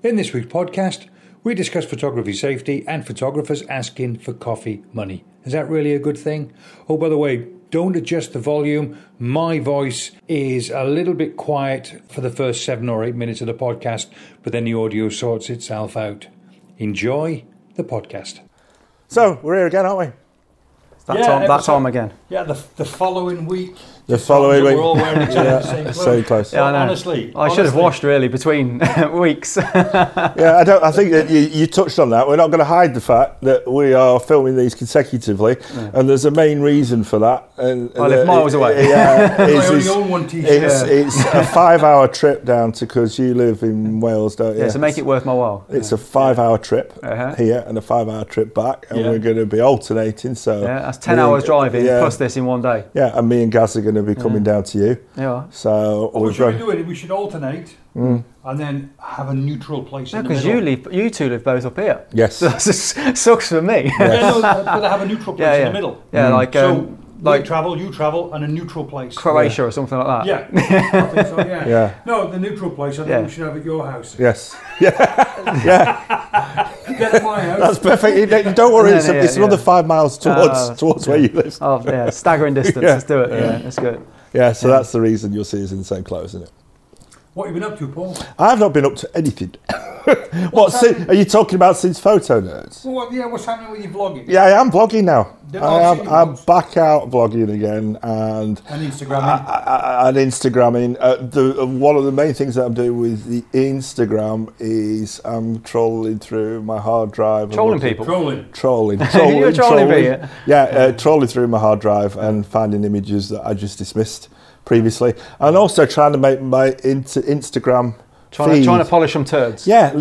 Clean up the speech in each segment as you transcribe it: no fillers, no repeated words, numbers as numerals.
In this week's podcast, we discuss photography safety and photographers asking for coffee money. Is that really a good thing? Oh, by the way, don't adjust the volume. My voice is a little bit quiet for the first 7 or 8 minutes of the podcast, but then the audio sorts itself out. Enjoy the podcast. So, we're here again, aren't we? That's on again. Yeah, the following week. The following week. We're all wearing each other the same clothes. So close. Yeah, I know. Honestly. I should have washed, really, between weeks. I think that you touched on that. We're not going to hide the fact that we are filming these consecutively, and there's a main reason for that. And I live miles away. It's a 5-hour trip down to, because you live in Wales, don't you? Yeah, so make it worth my while. It's a 5-hour trip here and a 5-hour trip back, and we're going to be alternating, so... Yeah, that's 10 hours driving, plus this in one day. Yeah, and me and Gaz are going to be coming down to you. Yeah. So we should be doing it. We should alternate and then have a neutral place in the middle. No, because you two live both up here. Yes. So that sucks for me. Yes. But I have a neutral place in the middle. Yeah, like travel, you travel, and a neutral place. Croatia or something like that. Yeah. I think so, yeah. No, the neutral place, I think we should have at your house. Yes. Yeah. Get my house. That's perfect. Don't worry, it's another 5 miles towards where you live. Oh, yeah, staggering distance. Let's do it. Yeah, that's good. Yeah, so that's the reason you'll see us in the same clothes, isn't it? What have you been up to, Paul? I've not been up to anything. Are you talking about since Photo Nerds? Well, what's happening with your vlogging? Yeah, I am vlogging now. I'm back out vlogging again and Instagramming. One of the main things that I'm doing with the Instagram is I'm trolling through my hard drive. Trolling people? Trolling. You're trolling people? Yeah, trolling through my hard drive and finding images that I just dismissed previously, and also trying to make my Instagram trying to polish some turds. Yeah,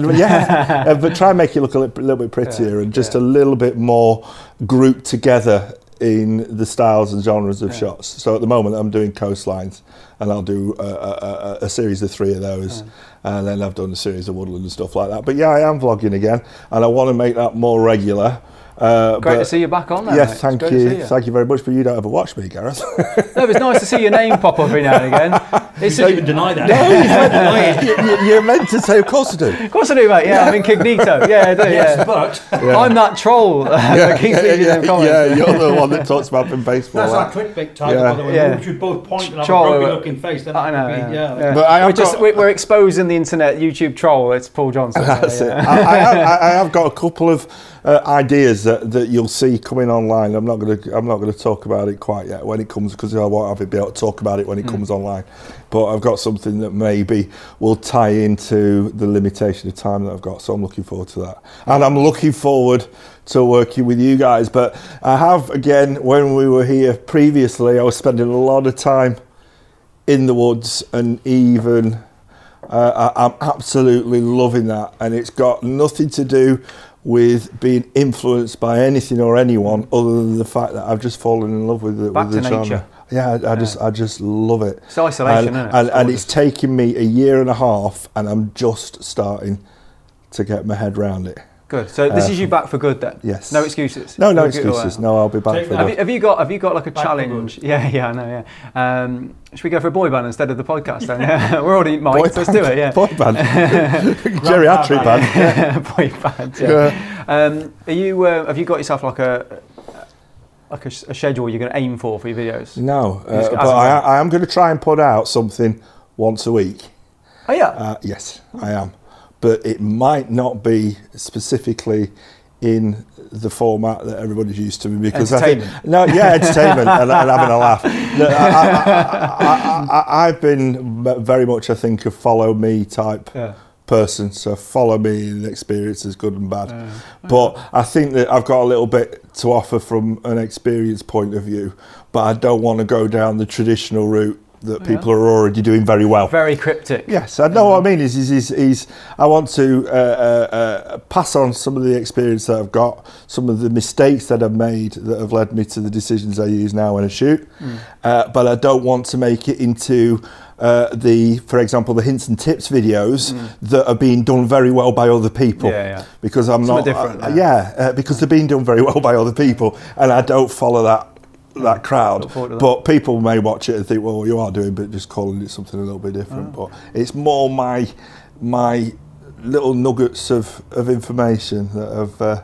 but try and make it look a little bit prettier and just a little bit more grouped together in the styles and genres of shots. So at the moment, I'm doing coastlines, and I'll do a series of 3 of those, and then I've done a series of woodland and stuff like that. But yeah, I am vlogging again, and I want to make that more regular. Great to see you back on there. Yes, mate. Thank you very much, but you don't ever watch me, Gareth. No, it's nice to see your name pop up every now and again. You don't even deny that. No, you deny it. You're meant to say, of course I do. Of course I do, mate. Yeah, I'm incognito. Yeah, I do. Yes, but I'm that troll that keeps leaving them comments. Yeah, you're the one that talks about in baseball. That's our clickbait title, by the way. Yeah. We should both point and have a broken-looking face. Then I know. We're exposing the internet YouTube troll. It's Paul Johnson. That's it. I have got a couple of ideas that you'll see coming online. I'm not going to talk about it quite yet when it comes, because I won't be able to talk about it when it comes online. But I've got something that maybe will tie into the limitation of time that I've got. So I'm looking forward to that, and I'm looking forward to working with you guys. But I have, again, when we were here previously, I was spending a lot of time in the woods, and even I'm absolutely loving that, and it's got nothing to do with being influenced by anything or anyone, other than the fact that I've just fallen in love with the genre. Nature. Yeah, I just love it. It's isolation, isn't it? And it's taken me a 1.5 years, and I'm just starting to get my head around it. Good. So this is you back for good then? Yes. No excuses? No excuses. No, I'll be back for good. Have you got like a challenge? Yeah, I know, yeah. Should we go for a boy band instead of the podcast then? Yeah. We're already Mike, let's do it, yeah. Boy band. Geriatric band. Boy band, yeah. Have you got yourself like a schedule you're going to aim for your videos? No, but I am going to try and put out something once a week. Oh, yeah? Yes, I am. But it might not be specifically in the format that everybody's used to, because entertainment and having a laugh. I've been very much, I think, a follow me type person, so follow me in experiences, good and bad. But I think that I've got a little bit to offer from an experience point of view, but I don't want to go down the traditional route that people are already doing very well. Very cryptic. Yes, I know what I mean. I want to pass on some of the experience that I've got, some of the mistakes that I've made that have led me to the decisions I use now when I shoot. But I don't want to make it into for example, the hints and tips videos that are being done very well by other people. Yeah. Because I'm not different. Because they're being done very well by other people, and I don't follow that crowd, but people may watch it and think, well, you are doing, but just calling it something a little bit different. But it's more my little nuggets of information that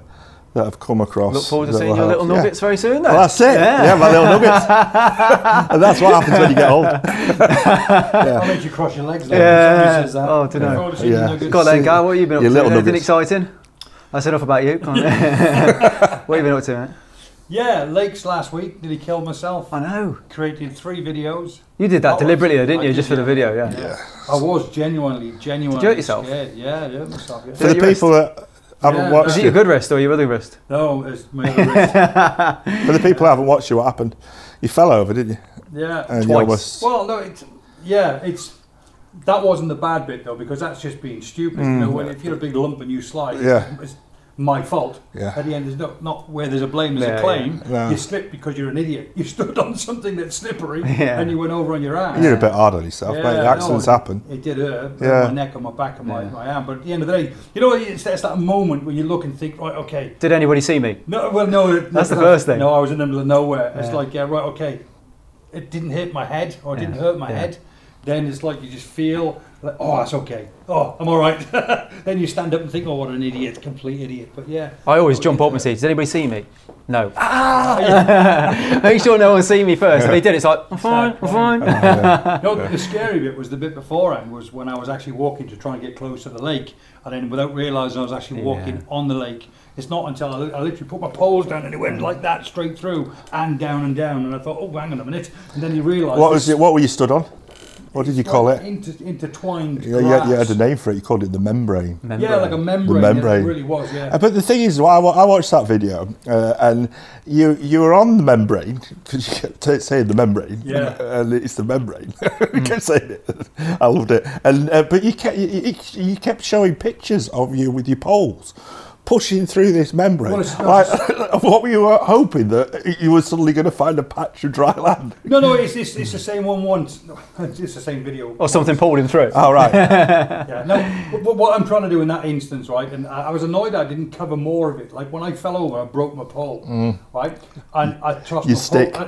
I've come across. Look forward to seeing your little nuggets very soon then. Well, that's it. Yeah, my little nuggets. And that's what happens when you get old. I'll make you cross your legs. Yeah. That. Oh, to know. Yeah. Go on then, Gar, what have you been up to? Anything exciting? That's enough about you. What have you been up to, mate? Yeah, lakes last week. Nearly killed myself. I know. Created 3 videos. You did that deliberately, though, didn't you? Just for the video, yeah. I was genuinely scared. Did you hurt yourself? Yeah, I hurt myself. For the people that... Haven't watched Is it your good wrist or your other wrist? No, it's my other wrist. For the people who haven't watched you, what happened? You fell over, didn't you? Yeah. And twice. That wasn't the bad bit though, because that's just being stupid. You know, if you're a big lump and you slide, it's my fault. Yeah. At the end, there's not where there's a blame, there's a claim. Yeah. No. You slipped because you're an idiot. You stood on something that's slippery and you went over on your ass. You're a bit hard on yourself, mate. The accidents happen. It did hurt. Yeah. My neck and my back and my arm. But at the end of the day, you know, it's that moment when you look and think, right, okay. Did anybody see me? No, well, no. That's the first thing. No, I was in the middle of nowhere. Yeah. It's like, right, okay. It didn't hit my head or it didn't hurt my head. Then it's like you just feel like, oh, that's okay. Oh, I'm all right. Then you stand up and think, oh, what an idiot, complete idiot. But yeah. I always jump up and see, does anybody see me? No. Make sure no one sees me first. If they did, it's like, I'm fine. The scary bit was the bit beforehand, was when I was actually walking to try and get close to the lake. And then without realising I was actually walking on the lake. It's not until I literally put my poles down and it went like that, straight through and down. And I thought, oh, hang on a minute. And then you realise. What were you stood on? What did you call it? Intertwined glass. You had a name for it. You called it the membrane. Yeah, like a membrane. The membrane. Yeah, it really was, yeah. But the thing is, I watched that video, and you were on the membrane, because you kept saying the membrane. Yeah. And it's the membrane. You kept saying it. I loved it. And but you kept showing pictures of you with your poles, pushing through this membrane. What were you hoping, that you were suddenly going to find a patch of dry land? No, it's the same one once. It's the same video. Or something pulled him through. Oh, right. No, but what I'm trying to do in that instance, right, and I was annoyed I didn't cover more of it. Like when I fell over, I broke my pole, right? And I tossed my stick. My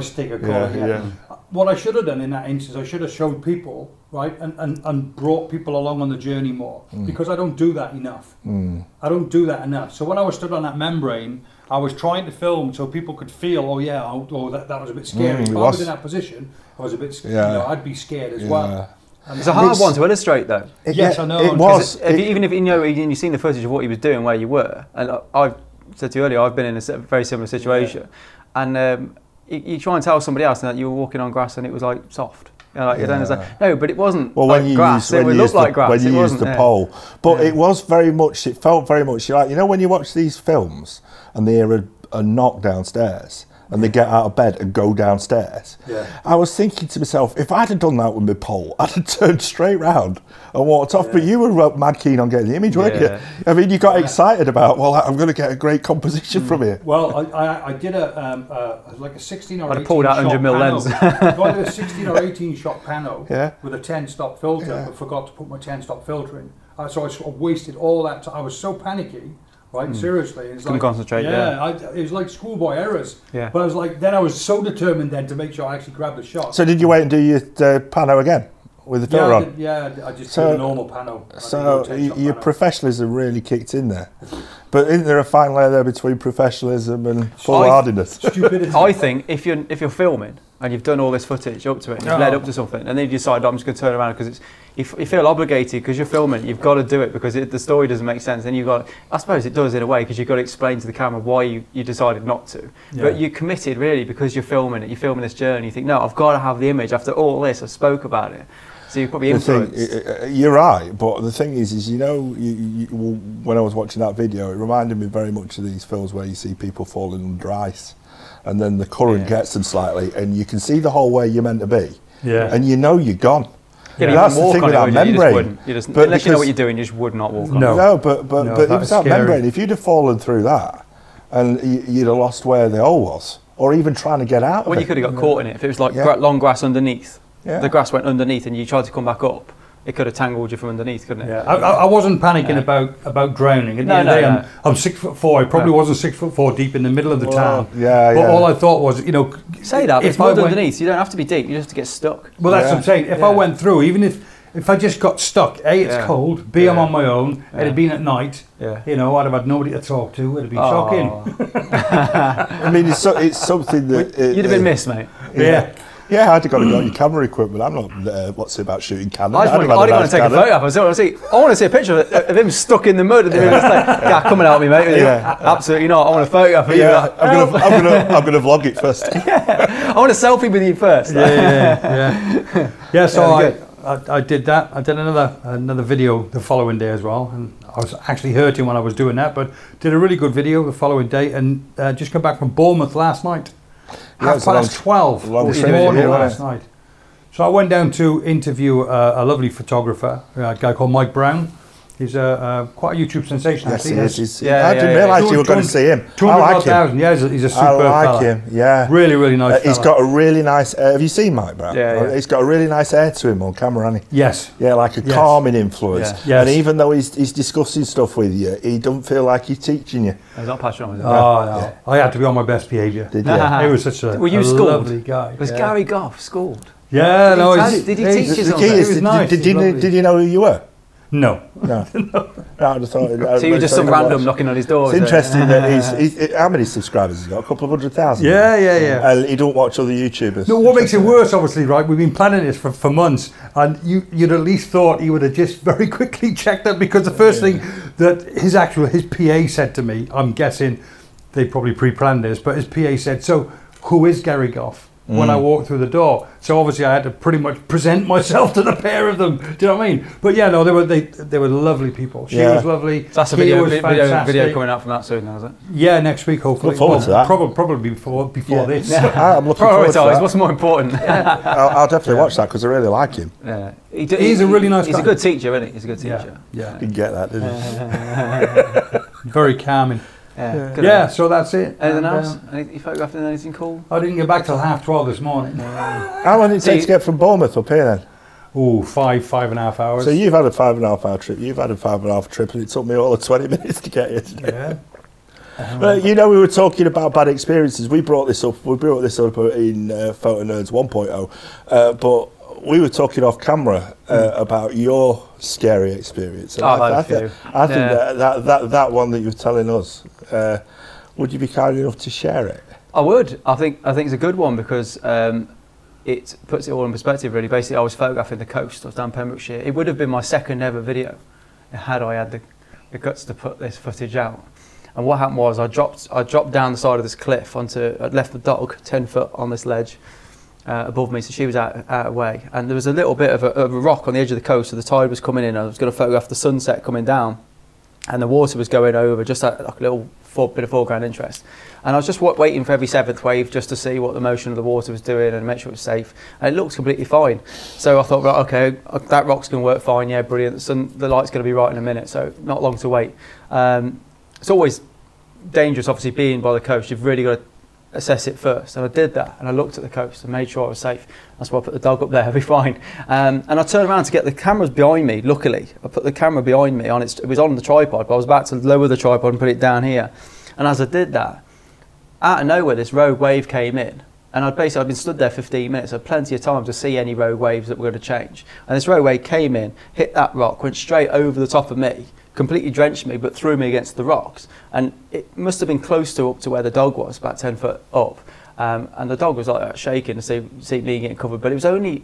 stick, I call it. Yeah. What I should have done in that instance, I should have showed people, right, and brought people along on the journey more, because I don't do that enough. I don't do that enough. So when I was stood on that membrane, I was trying to film so people could feel, that was a bit scary. If I was in that position, I was a bit scared. Yeah. You know, I'd be scared as well. And it's a hard one to illustrate, though. Yes, I know. It was. Even if you've seen the footage of what he was doing, where you were, and I said to you earlier, I've been in a very similar situation, and you try and tell somebody else that you were walking on grass and it was like soft. You don't understand. No, but it wasn't grass. It looked like grass. When you used the pole. But it was very much, it felt very much like, you know, when you watch these films and they hear a knock downstairs and they get out of bed and go downstairs. Yeah. I was thinking to myself, if I'd have done that with my pole, I'd have turned straight round and walked off. Yeah. But you were mad keen on getting the image, weren't you? I mean, you got excited about, I'm going to get a great composition from here. Well, I did a 16 or 18 shot out 100mm lens. I did a 16 or 18 shot pano with a 10-stop filter, but forgot to put my 10-stop filter in. So I sort of wasted all that time. I was so panicky. Right, seriously. It's like, concentrate, it was like schoolboy errors. Yeah. But I was like, then I was so determined then to make sure I actually grabbed the shot. So did you wait and do your pano again with the filter on? I just did a normal pano. So your professionalism really kicked in there. But isn't there a fine layer there between professionalism and foolhardiness? Stupidity. I think if you're filming and you've done all this footage up to it, you've led up to something, and then you decide, I'm just going to turn around because you feel obligated because you're filming. You've got to do it because the story doesn't make sense. Then I suppose it does in a way, because you've got to explain to the camera why you decided not to. Yeah. But you're committed really because you're filming it. You're filming this journey. You think, no, I've got to have the image. After all this, I spoke about it. So you're probably influenced. You're right, but the thing is when I was watching that video, it reminded me very much of these films where you see people falling under ice, and then the current gets them slightly, and you can see the whole way you're meant to be, and you know you're gone. Yeah, that's the thing with that membrane. Unless you know what you're doing, you just would not walk on. But it was that membrane. If you'd have fallen through that, and you'd have lost where the hole was, or even trying to get out. Well, you could have got caught in it if it was like long grass underneath. Yeah. The grass went underneath, and you tried to come back up. It could have tangled you from underneath, couldn't it? Yeah. I wasn't panicking about drowning. I'm 6'4". I probably wasn't 6'4" deep in the middle of the town. Yeah. But all I thought was, Say that, if it's mud underneath. You don't have to be deep. You just have to get stuck. Well, that's what I'm saying. If I went through, even if If I just got stuck, A, it's cold, B, I'm on my own, it'd have been at night, you know, I'd have had nobody to talk to, it'd have been shocking. I mean, it's something that... You'd have been missed, mate. Yeah. Yeah, I'd have got to go on your camera equipment. I'm not what's it about shooting cannon. I didn't want to take a photograph. I want to see a picture of him stuck in the mud. And like, yeah, come and help me, mate. Yeah. Absolutely not. I want a photograph of you. I'm gonna vlog it first. Yeah. I want a selfie with you first. Yeah, yeah, so I did that. I did another video the following day as well, and I was actually hurting when I was doing that, but did a really good video the following day, and just come back from Bournemouth last night. Yeah, Half past 12 last night. So I went down to interview a lovely photographer, a guy called Mike Brown. He's quite a YouTube sensation. Yes, he is. Yeah, I didn't realise you were going to see him. 200,000. Yeah, he's a superb fella. I like him. Yeah, really, really nice. He's got a really nice. Have you seen Mike Brown? Yeah, yeah. He's got a really nice air to him on camera, hasn't he? Yes. Yeah, like a calming influence. Yeah. Yes. And even though he's discussing stuff with you, he doesn't feel like he's teaching you. He's not passionate with it. Oh no, yeah. I had to be on my best behaviour. Did you? It was such a. Were you schooled? Lovely guy. Was Gary Goff schooled? Yeah, no. Did he teach you something? It was nice. Did you know who you were? No. No. So you're just some random knocking on his door. It's interesting that how many subscribers he's got? A couple of 100,000? Yeah, yeah, yeah. And he don't watch other YouTubers. No, what makes it worse, obviously, right? We've been planning this for months, and you'd at least thought he would have just very quickly checked that, because the first thing that his PA said to me, I'm guessing they probably pre-planned this, but his PA said, so who is Gary Goff? When I walked through the door, so obviously I had to pretty much present myself to the pair of them. Do you know what I mean? But yeah, no, they were lovely people. She was lovely. So that's a video coming out from that soon, now, is it? Yeah, next week hopefully. Look forward to that. Probably before this. Yeah. I'm looking forward to that. What's more important? I'll definitely watch that because I really like him. Yeah, he's a really nice guy. He's a good teacher, isn't he? He's a good teacher. Yeah, yeah. Didn't get that, did he? Very calming. Yeah, so that's it. Anything else? You photographed anything cool? I didn't get back till 12:30 this morning. How long did it take to get from Bournemouth up here then? Oh, five and a half hours. So you've had a 5.5 hour trip, and it took me all of 20 minutes to get here today. Yeah. But you know, we were talking about bad experiences. We brought this up in Photo Nerds 1.0, but we were talking off camera about your scary experience. And I think that one that you were telling us, would you be kind enough to share it? I would. I think it's a good one because it puts it all in perspective, really. Basically, I was photographing the coast. I was down Pembrokeshire. It would have been my second ever video had I had the guts to put this footage out. And what happened was I dropped down the side of this cliff onto. I'd left the dog 10 foot on this ledge. Above me, so she was out of way, and there was a little bit of a rock on the edge of the coast, so the tide was coming in, and I was going to photograph the sunset coming down, and the water was going over, just like a little bit of foreground interest, and I was just waiting for every 7th wave just to see what the motion of the water was doing and make sure it was safe, and it looked completely fine. So I thought, right, okay, that rock's going to work fine, yeah, brilliant, the light's going to be right in a minute, so not long to wait. It's always dangerous, obviously, being by the coast. You've really got to assess it first, and I did that, and I looked at the coast and made sure I was safe. That's why I put the dog up there, I'll be fine. And I turned around to get the cameras behind me. Luckily, I put the camera behind me, it was on the tripod, but I was about to lower the tripod and put it down here. And as I did that, out of nowhere this rogue wave came in, and I'd been stood there 15 minutes, so plenty of time to see any rogue waves that were going to change. And this rogue wave came in, hit that rock, went straight over the top of me, completely drenched me, but threw me against the rocks. And it must have been close to up to where the dog was, about 10 foot up. And the dog was like that, shaking to see me getting covered. But it was only,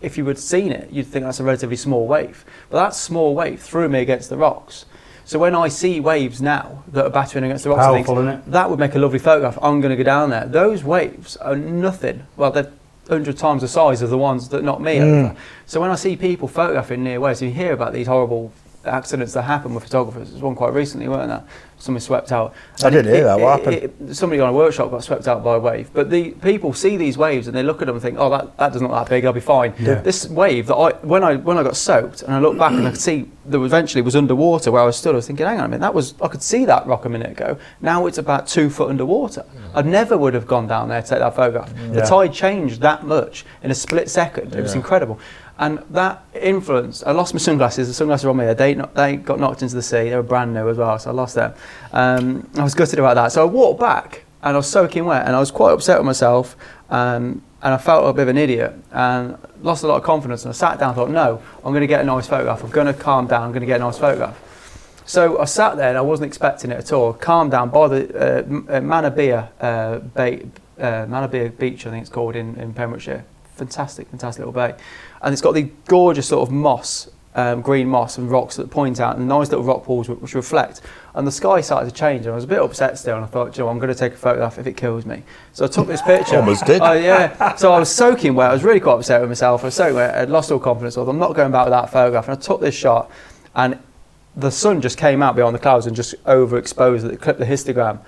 if you had seen it, you'd think that's a relatively small wave. But that small wave threw me against the rocks. So when I see waves now that are battering against the rocks, powerful, I think, that would make a lovely photograph. I'm going to go down there. Those waves are nothing. Well, they're 100 times the size of the ones that knocked me over. So when I see people photographing near waves, you hear about these horrible accidents that happen with photographers. There's one quite recently, weren't there? Somebody swept out. I didn't hear that. What happened? Somebody on a workshop got swept out by a wave. But the people see these waves and they look at them and think, oh, that doesn't look that big, I'll be fine. Yeah. This wave, that when I got soaked and I looked back and I could see that eventually was underwater where I stood, I was thinking, hang on a minute, I could see that rock a minute ago. Now it's about 2 foot underwater. I never would have gone down there to take that photograph. Yeah. The tide changed that much in a split second. It was incredible. And that influence, I lost my sunglasses. The sunglasses were on me. They got knocked into the sea. They were brand new as well, so I lost them. I was gutted about that. So I walked back, and I was soaking wet, and I was quite upset with myself. and I felt a bit of an idiot and lost a lot of confidence, and I sat down and thought, no, I'm going to get a nice photograph. I'm going to calm down, I'm going to get a nice photograph. So I sat there and I wasn't expecting it at all. Calmed down by the Manorbier Beach, I think it's called, in Pembrokeshire. Fantastic, fantastic little bay. And it's got the gorgeous sort of moss, green moss and rocks that point out, and nice little rock pools which reflect. And the sky started to change, and I was a bit upset still, and I thought, Joe, I'm going to take a photograph if it kills me. So I took this picture. Almost did. Oh, yeah. So I was soaking wet. I was really quite upset with myself. I was soaking wet. I'd lost all confidence. I'm not going back with that photograph. And I took this shot, and the sun just came out beyond the clouds and just overexposed it, clipped the histogram.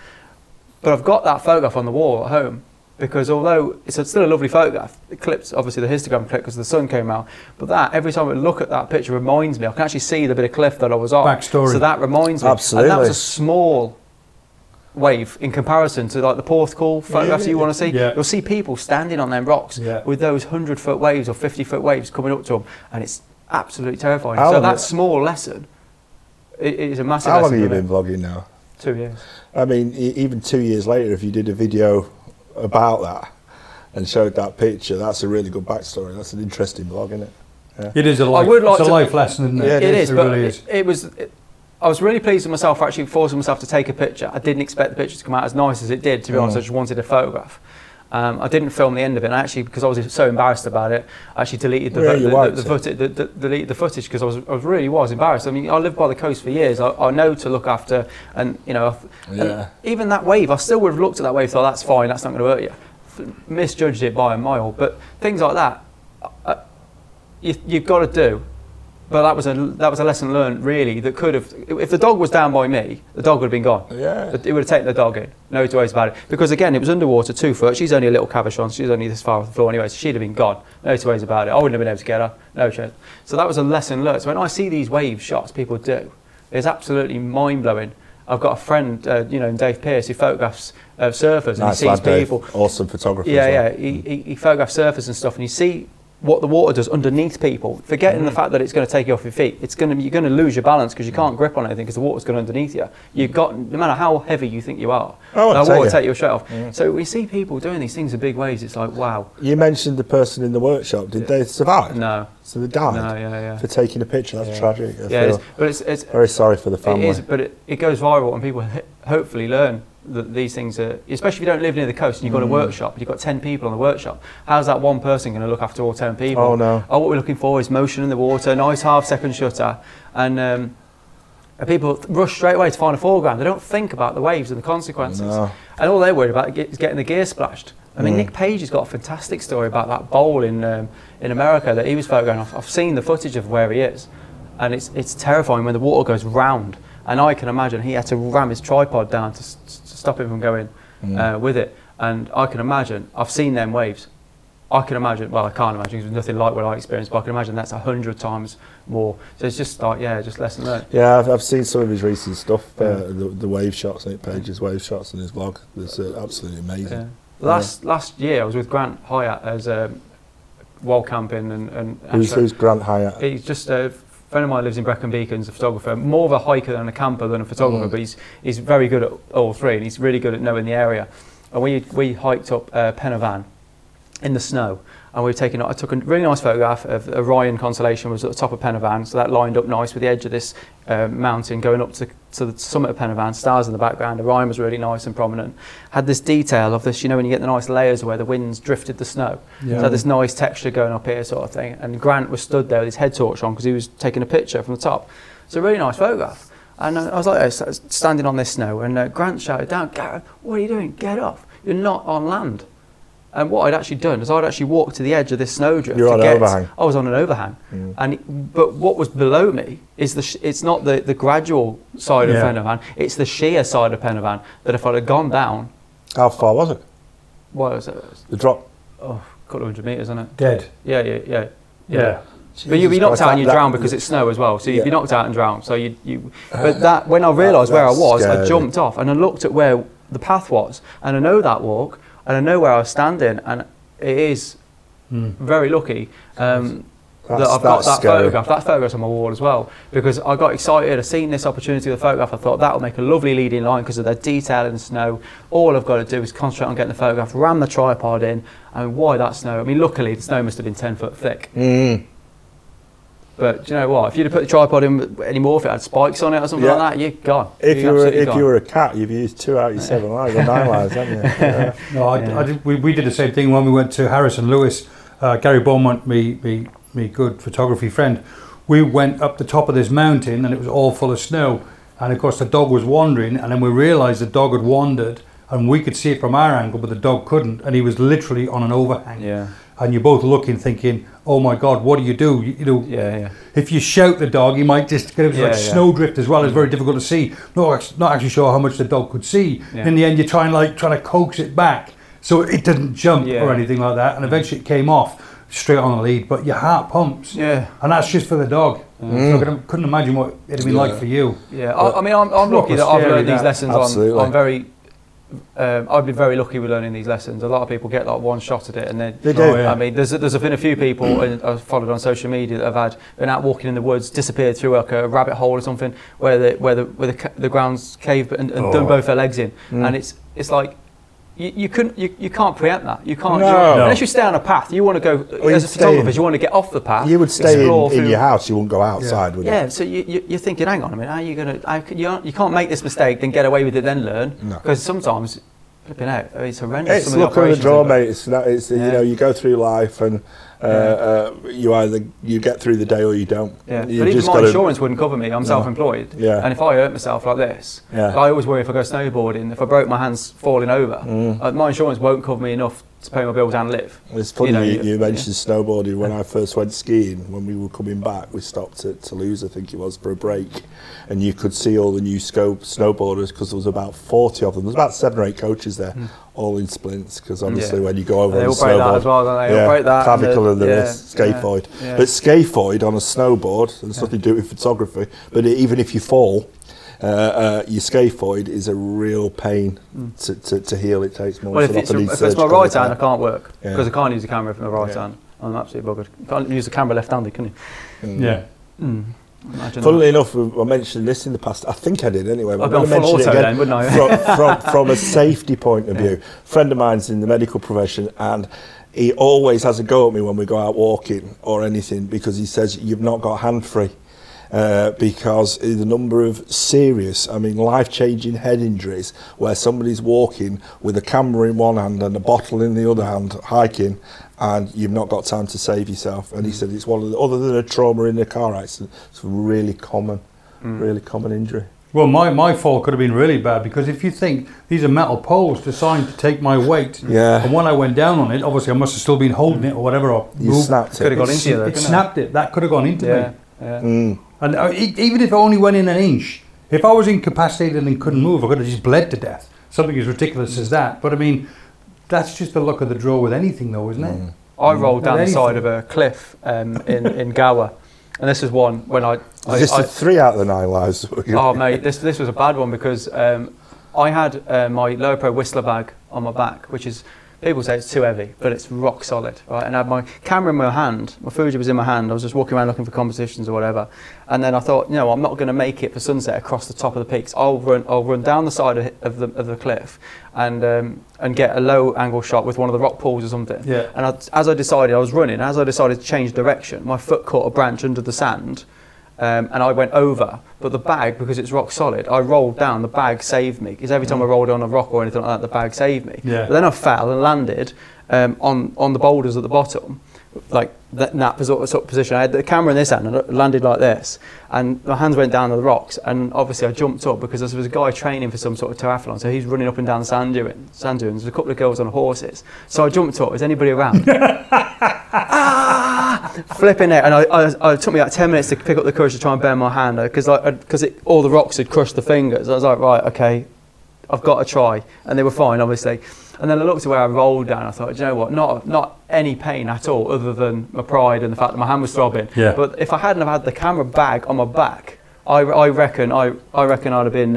But I've got that photograph on the wall at home, because although it's still a lovely photograph, it clips, obviously the histogram clipped because the sun came out, but that, every time I look at that picture, reminds me, I can actually see the bit of cliff that I was on. Backstory. So that reminds me. Absolutely. And that was a small wave in comparison to like the Porthcawl photographs you want to see. Yeah. You'll see people standing on them rocks with those 100-foot waves or 50-foot waves coming up to them, and it's absolutely terrifying. So that small lesson, it is a massive lesson. How long have you been vlogging now? 2 years. I mean, even 2 years later, if you did a video about that and showed that picture, that's a really good backstory. That's an interesting vlog, isn't it? Yeah. It is a life, it's a life lesson, isn't it? Yeah, it is, but really I was really pleased with myself for actually forcing myself to take a picture. I didn't expect the picture to come out as nice as it did, to be honest. I just wanted a photograph. I didn't film the end of it, and actually, because I was so embarrassed about it, I actually deleted the footage, because I really was embarrassed. I mean, I lived by the coast for years. I know to look after, and you know, and even that wave, I still would have looked at that wave and thought, that's fine, that's not going to hurt you. Misjudged it by a mile, but things like that, you've got to do. But that was a lesson learned, really, that could have, if the dog was down by me, the dog would have been gone. Yeah. It would have taken the dog in, no two ways about it. Because again, it was underwater, 2 foot, she's only a little cabochon, she's only this far off the floor anyway, so she'd have been gone, no two ways about it. I wouldn't have been able to get her, no chance. So that was a lesson learned. So when I see these wave shots people do, it's absolutely mind-blowing. I've got a friend, you know, Dave Pierce, who photographs surfers, and he sees people. Awesome photographer. Yeah, yeah, he photographs surfers and stuff, and you see what the water does underneath people, forgetting the fact that it's going to take you off your feet. You're going to lose your balance because you can't grip on anything because the water's going underneath you. You've got, no matter how heavy you think you are, that water will take your shirt off. Yeah. So we see people doing these things in big waves. It's like, wow. You mentioned the person in the workshop. Did they survive? No. So they died for taking a picture. That's tragic. But it's very sorry for the family. It is, but it goes viral, and people hopefully learn that these things are, especially if you don't live near the coast and you've got a workshop, and you've got 10 people on the workshop, how's that one person going to look after all 10 people? Oh no. Oh, what we're looking for is motion in the water, nice half-second shutter, and people rush straight away to find a foreground. They don't think about the waves and the consequences. No. And all they're worried about is getting the gear splashed. I mean, Nick Page has got a fantastic story about that bowl in America that he was photographing. I've seen the footage of where he is, and it's terrifying when the water goes round. And I can imagine he had to ram his tripod down to stop him from going with it. And I can imagine, I've seen them waves. I can imagine, well, I can't imagine because there's nothing like what I experienced, but I can imagine that's 100 times more. So it's just like, yeah, just lesson learned. Yeah, I've seen some of his recent stuff, the wave shots, Nick Page's wave shots in his vlog. It's absolutely amazing. Yeah. Last year I was with Grant Hyatt as wild camping. And who's Grant Hyatt? He's just a friend of mine, lives in Brecon Beacons, a photographer, more of a hiker than a camper than a photographer, but he's very good at all three, and he's really good at knowing the area. And we hiked up Pen y Fan in the snow, and I took a really nice photograph of Orion Constellation, was at the top of Pen y Fan, so that lined up nice with the edge of this mountain going up to the summit of Pen y Fan, stars in the background. Orion was really nice and prominent. Had this detail of this, you know, when you get the nice layers where the winds drifted the snow. Yeah. So this nice texture going up here sort of thing. And Grant was stood there with his head torch on because he was taking a picture from the top. It's a really nice photograph. And I was like, standing on this snow, and Grant shouted down, "Gary, what are you doing? Get off. You're not on land." And what I'd actually done is I'd actually walked to the edge of this snowdrift. You're on an overhang. I was on an overhang. Mm. But what was below me is it's not the gradual side of Pen y Fan, it's the sheer side of Pen y Fan that if I'd have gone down. How far was it? What was it? The drop. Oh, a couple of 100 metres, isn't it? Dead. Yeah. But you'd be knocked out and you'd drown because it's snow as well. So you'd be knocked out and drowned. So when I realised where I was, scary. I jumped off and I looked at where the path was, and I know that walk. And I know where I was standing, and it is very lucky. that I've got that photograph. That photograph's on my wall as well, because I got excited. I seen this opportunity with the photograph. I thought that'll make a lovely leading line because of the detail in the snow. All I've got to do is concentrate on getting the photograph, ram the tripod in, and why that snow? I mean, luckily the snow must have been 10 foot thick. Mm. But do you know what? If you'd have put the tripod in anymore, if it had spikes on it or something like that, you're gone. If you were a cat, you've used 2 out of your 7 lives or 9 lives, haven't you? Yeah. No, we did the same thing when we went to Harrison Lewis. Gary Beaumont, me good photography friend, we went up the top of this mountain and it was all full of snow, and of course the dog was wandering, and then we realized the dog had wandered and we could see it from our angle but the dog couldn't, and he was literally on an overhang. Yeah. And you're both looking thinking, oh my god, what do? You know, if you shout the dog he might just get snow drift as well. It's very difficult to see. No, it's not actually sure how much the dog could see. In the end you're trying to coax it back so it didn't jump or anything like that, and eventually it came off straight on the lead, but your heart pumps, and that's just for the dog. So I couldn't imagine what it'd be like for you. I mean, I'm lucky that I've learned these lessons. I'm very I've been very lucky with learning these lessons. A lot of people get like one shot at it and then they do. I mean, there's been a few people and I've followed on social media that have had been out walking in the woods, disappeared through like a rabbit hole or something where the ground's caved and done both their legs in, and it's like you can't preempt that. You can't. Unless you stay on a path. You want to go, as a photographer, you want to get off the path. You would stay in your house. You wouldn't go outside, would you? Yeah, so you're thinking, hang on a minute, how are you going to, you can't make this mistake, then get away with it, then learn. Because sometimes, flipping out, it's horrendous. It's luck of the draw, mate. It's you know, you go through life and you either get through the day or you don't. But even my insurance wouldn't cover me. I'm self-employed, and if I hurt myself like this, I always worry if I go snowboarding, if I broke my hands falling over, my insurance won't cover me enough to pay my bills and live. It's funny you mentioned snowboarding. When I first went skiing, when we were coming back, we stopped at Toulouse, I think it was, for a break, and you could see all the new snowboarders, because there was about 40 of them. There was about 7 or 8 coaches there, all in splints, because obviously when you go over on a snowboard, that as well, don't they? They'll break that clavicle and the wrist, scaphoid. Yeah. But scaphoid on a snowboard, and it's nothing to do with photography, but even if you fall, your scaphoid is a real pain to heal. It takes more. Well, if it's my right hand, I can't work because I can't use the camera from the right hand. I'm absolutely buggered. You can't use the camera left-handed, can you? Funnily enough, I mentioned this in the past. I think I did anyway. I've been full auto again, then, wouldn't I? from a safety point of view, a friend of mine's in the medical profession, and he always has a go at me when we go out walking or anything, because he says you've not got hand free. Because the number of serious, life-changing head injuries where somebody's walking with a camera in one hand and a bottle in the other hand, hiking, and you've not got time to save yourself. And he said it's one of the, other than a trauma in a car accident, it's a really common, really common injury. Well, my fall could have been really bad, because if you think, these are metal poles designed to take my weight, and when I went down on it, obviously I must have still been holding it or whatever. Or you snapped it. Could have gone into you. It snapped it. That could have gone into me. Yeah. And even if I only went in an inch, if I was incapacitated and couldn't move, I could have just bled to death. Something as ridiculous as that. But I mean, that's just the luck of the draw with anything, though, isn't it? I rolled down the side of a cliff in Gower, and this is one when I 3 out of the 9 lives. Oh mate, this was a bad one, because I had my LoPro Whistler bag on my back, which is. People say it's too heavy, but it's rock solid, right? And I had my camera in my hand, my Fuji was in my hand, I was just walking around looking for competitions or whatever, and then I thought, you know, I'm not going to make it for sunset across the top of the peaks, I'll run down the side of the cliff and get a low angle shot with one of the rock pools or something. Yeah. And as I decided to change direction, my foot caught a branch under the sand, and I went over, but the bag, because it's rock solid, I rolled down, the bag saved me, because every time I rolled on a rock or anything like that, the bag saved me. Yeah. But then I fell and landed on the boulders at the bottom, like that sort of position. I had the camera in this hand and I landed like this, and my hands went down to the rocks, and obviously I jumped up because there was a guy training for some sort of triathlon, so he's running up and down the sand dunes. There's a couple of girls on horses, so I jumped up. Is anybody around? Flipping it, and it took me like 10 minutes to pick up the courage to try and bend my hand, because all the rocks had crushed the fingers. I was like, right, okay, I've got to try, and they were fine, obviously. And then I looked at where I rolled down. I thought, do you know what? Not any pain at all, other than my pride and the fact that my hand was throbbing. Yeah. But if I hadn't have had the camera bag on my back, I reckon I'd have been.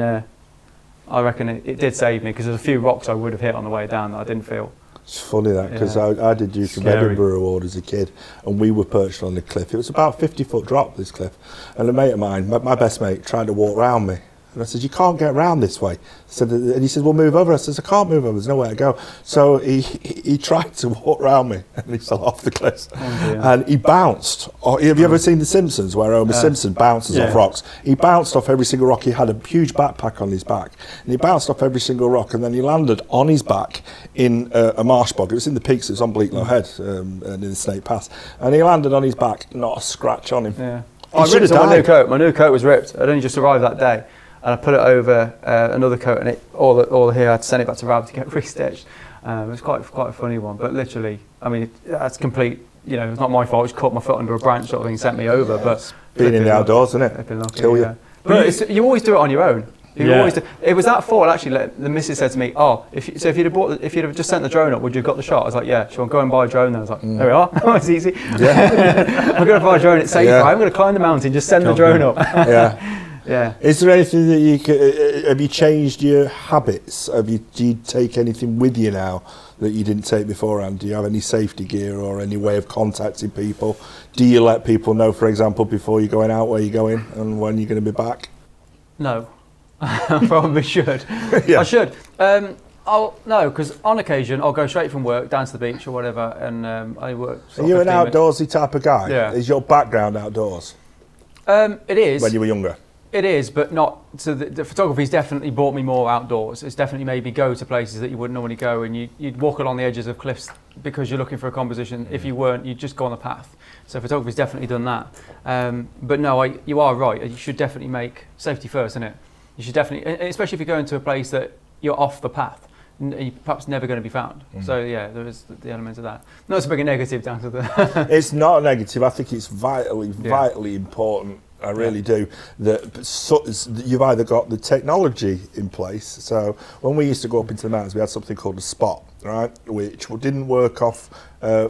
I reckon it did save me, because there's a few rocks I would have hit on the way down that I didn't feel. It's funny that, because I did Duke of Edinburgh Award as a kid, and we were perched on the cliff. It was about a 50-foot drop, this cliff. And a mate of mine, my best mate, tried to walk round me. And I said, you can't get round this way. So and he said, well, move over. I said, I can't move over. There's nowhere to go. So he tried to walk round me, and he fell off the cliff. Oh, and he bounced. Oh, have you ever seen The Simpsons, where Homer Simpson bounces off rocks? He bounced off every single rock. He had a huge backpack on his back. And he bounced off every single rock, and then he landed on his back in a marsh bog. It was in the peaks. It was on Bleaklow Head, near the Snake Pass. And he landed on his back, not a scratch on him. Yeah. I ripped my new coat. My new coat was ripped. I'd only just arrived that day. And I put it over another coat, and it all here. I had to send it back to Rab to get re-stitched. It was quite a funny one, but literally, I mean, that's complete. You know, it's not my fault. I just caught my foot under a branch, sort of thing, sent me over. But being in the outdoors, isn't it? I've been lucky, kill you. Yeah. But it's, you always do it on your own. You always do. It was that fall actually. The missus said to me, "Oh, if you'd have if you'd have just sent the drone up, would you have got the shot?" I was like, "Yeah." She went, "Go and buy a drone." Then I was like, "There we are. It's easy. Yeah. I'm going to buy a drone. It's safe. I'm going to climb the mountain. Just send the drone up." Yeah. Is there anything that you have you changed your habits? Do you take anything with you now that you didn't take beforehand? Do you have any safety gear or any way of contacting people? Do you let people know, for example, before you're going out where you're going and when you're going to be back? No, I probably should. I should. No, because on occasion I'll go straight from work down to the beach or whatever, and I work. Are you an outdoorsy type of guy? Yeah. Is your background outdoors? It is. When you were younger. It is, but not. So the photography's definitely brought me more outdoors. It's definitely made me go to places that you wouldn't normally go, and you'd walk along the edges of cliffs because you're looking for a composition. If you weren't, you'd just go on the path. So photography's definitely done that. But no, you are right. You should definitely make safety first, isn't it? You should definitely, especially if you go into a place that you're off the path. You're perhaps never going to be found. So yeah, there is the element of that. No, it's a big negative down to the. It's not a negative. I think it's vitally important. I really do. You've either got the technology in place. So when we used to go up into the mountains, we had something called a spot, right, which didn't work off